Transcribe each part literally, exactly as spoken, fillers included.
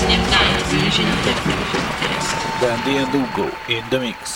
ninety Vision Technician Test. Dandy and Hugo in the mix.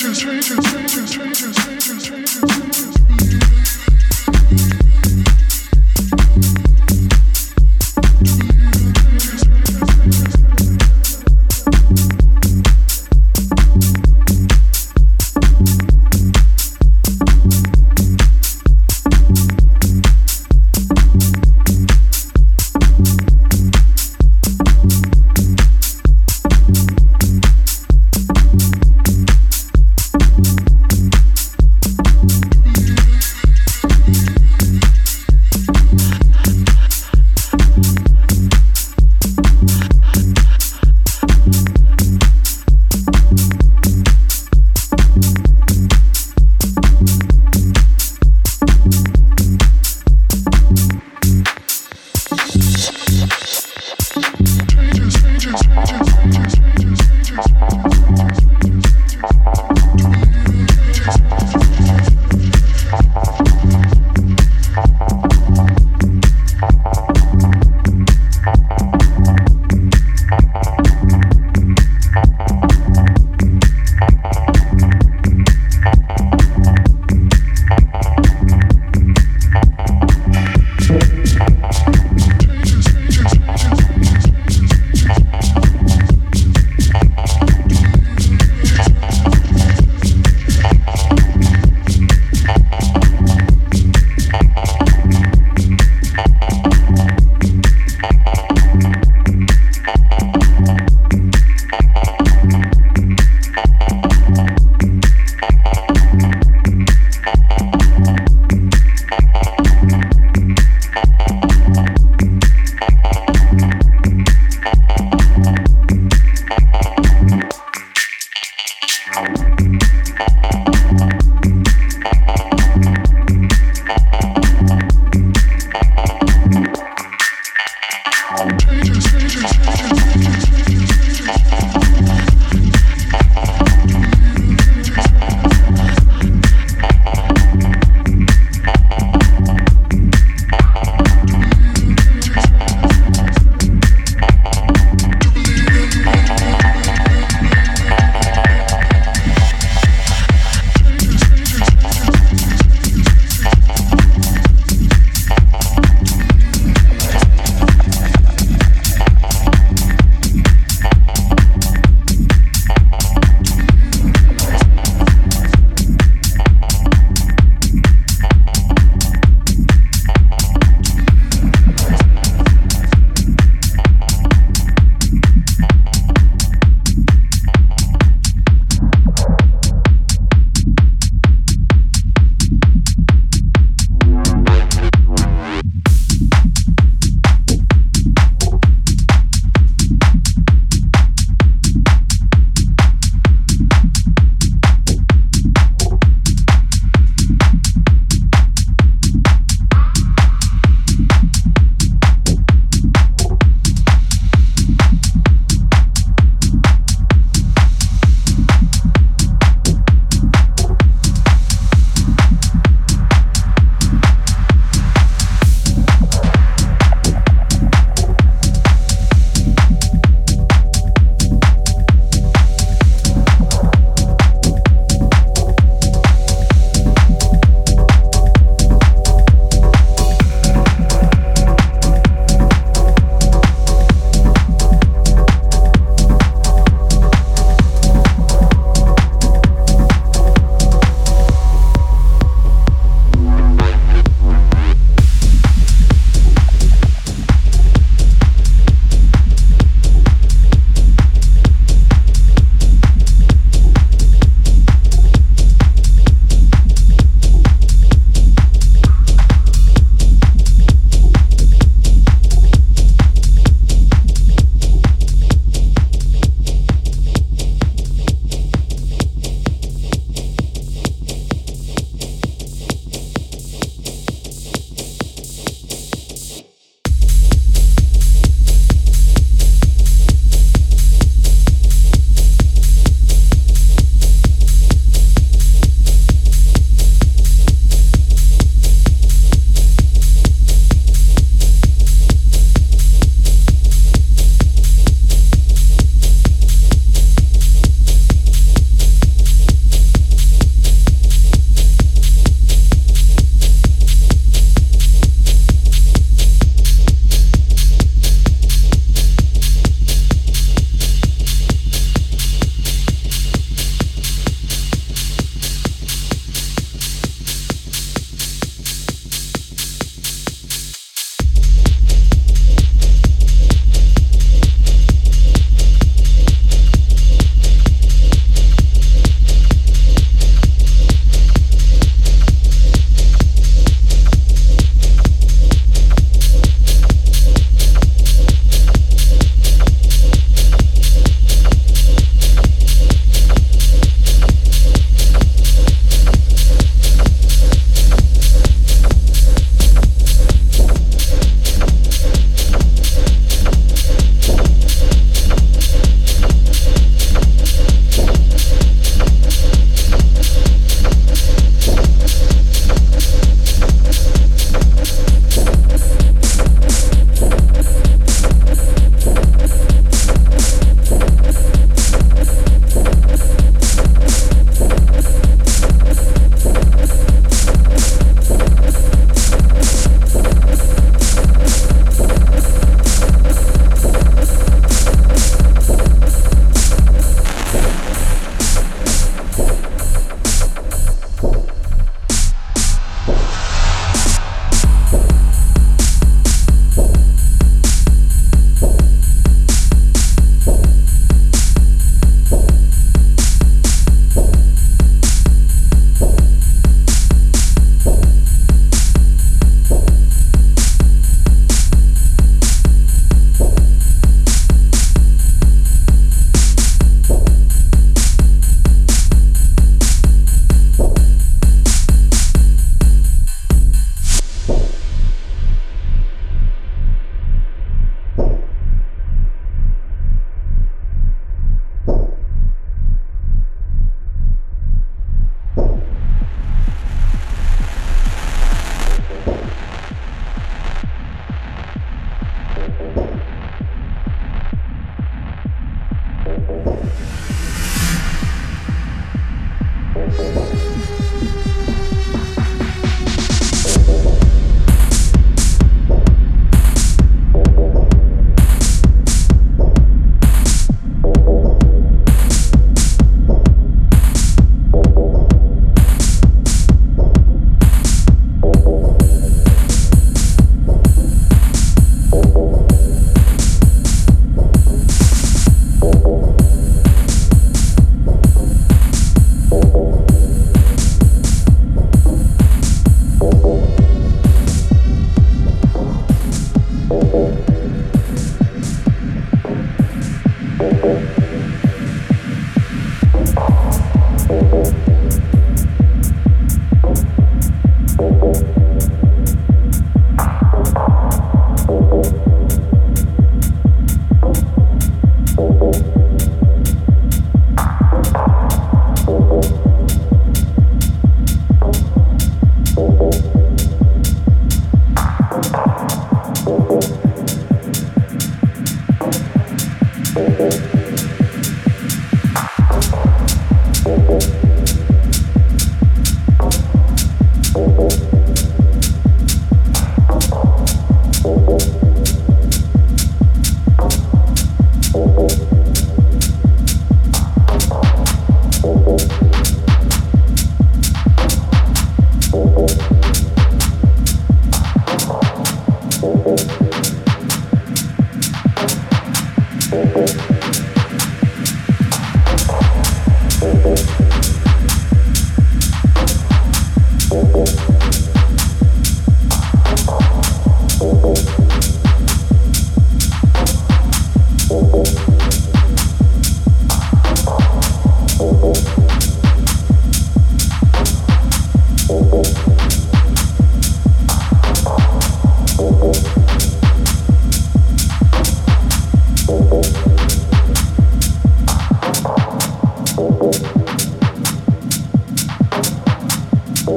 Thank you.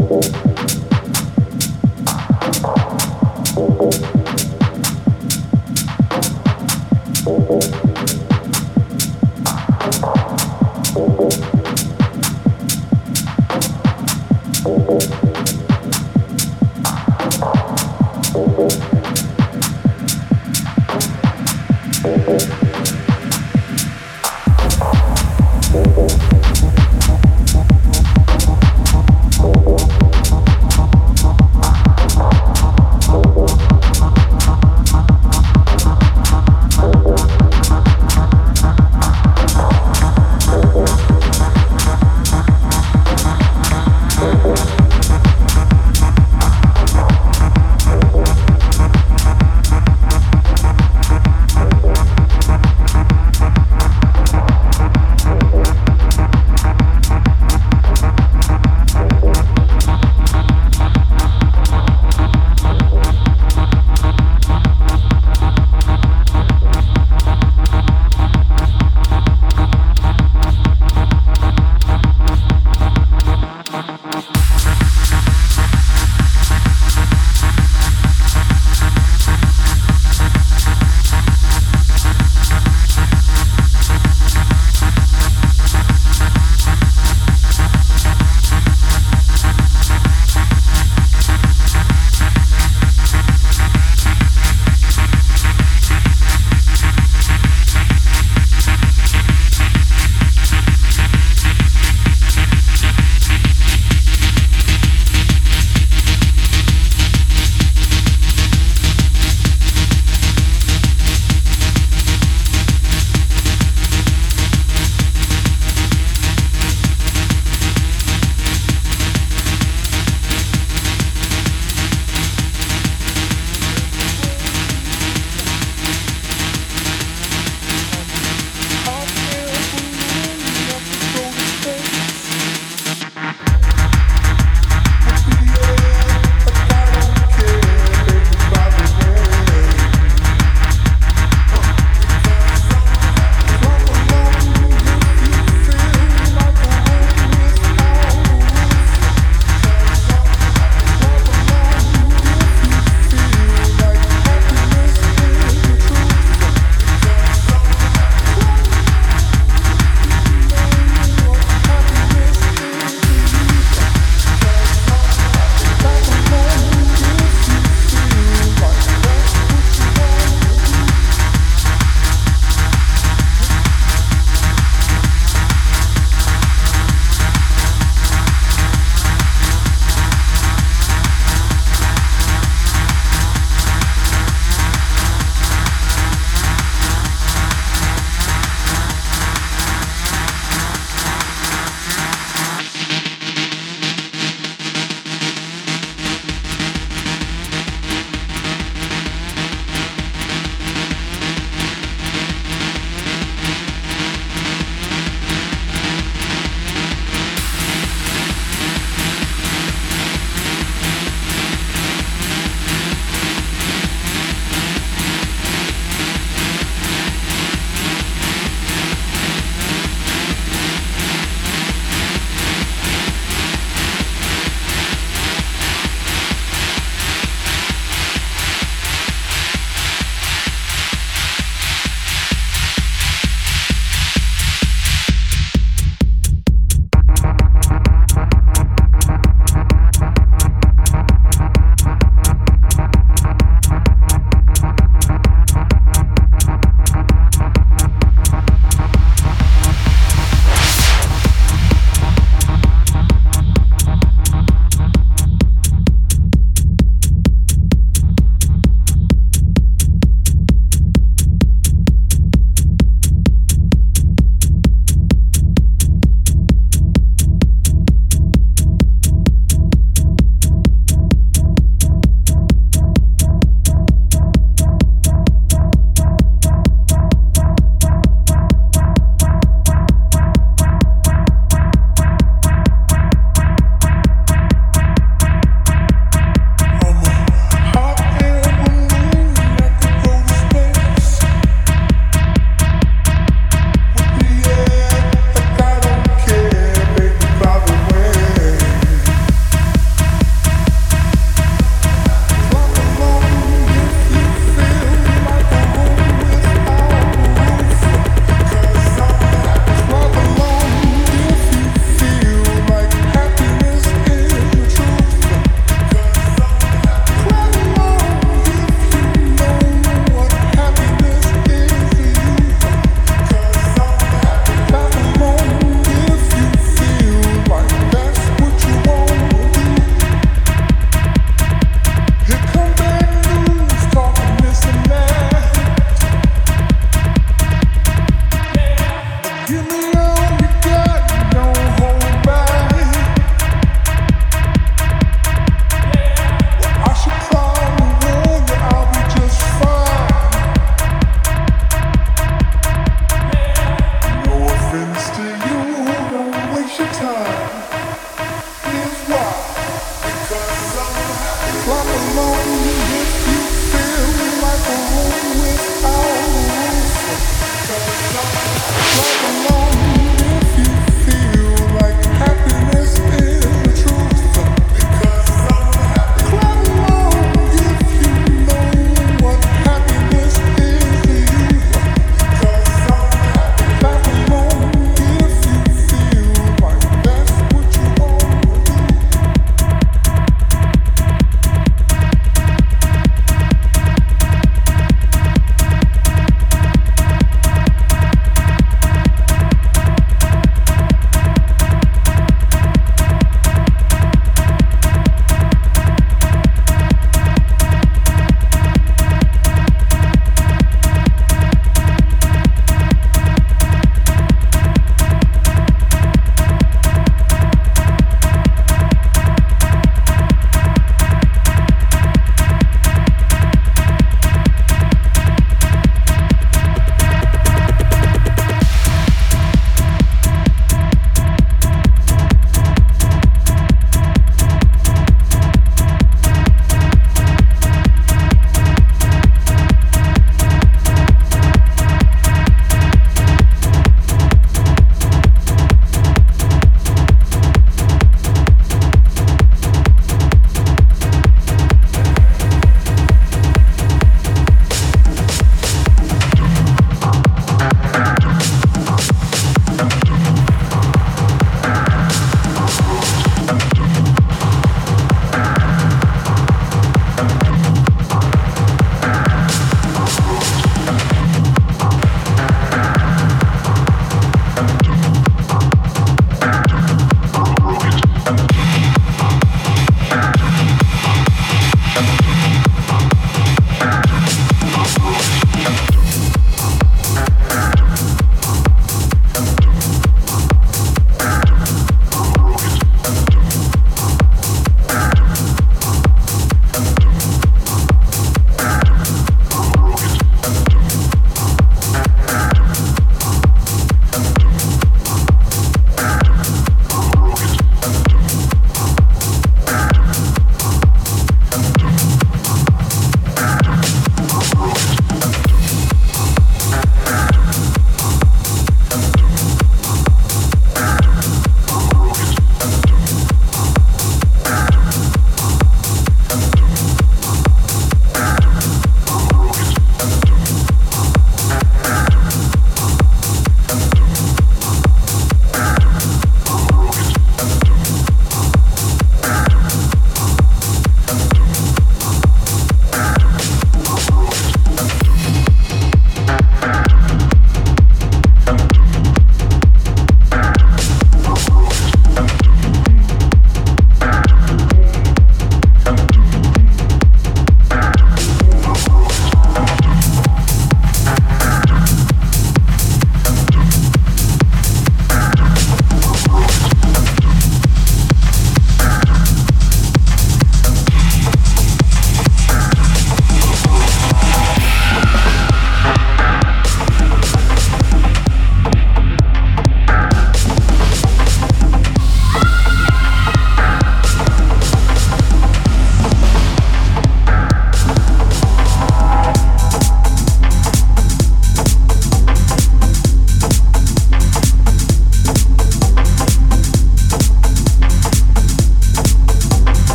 We'll be right back.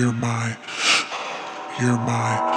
You're my, you're my.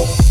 Oh.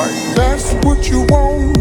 like that's what you want.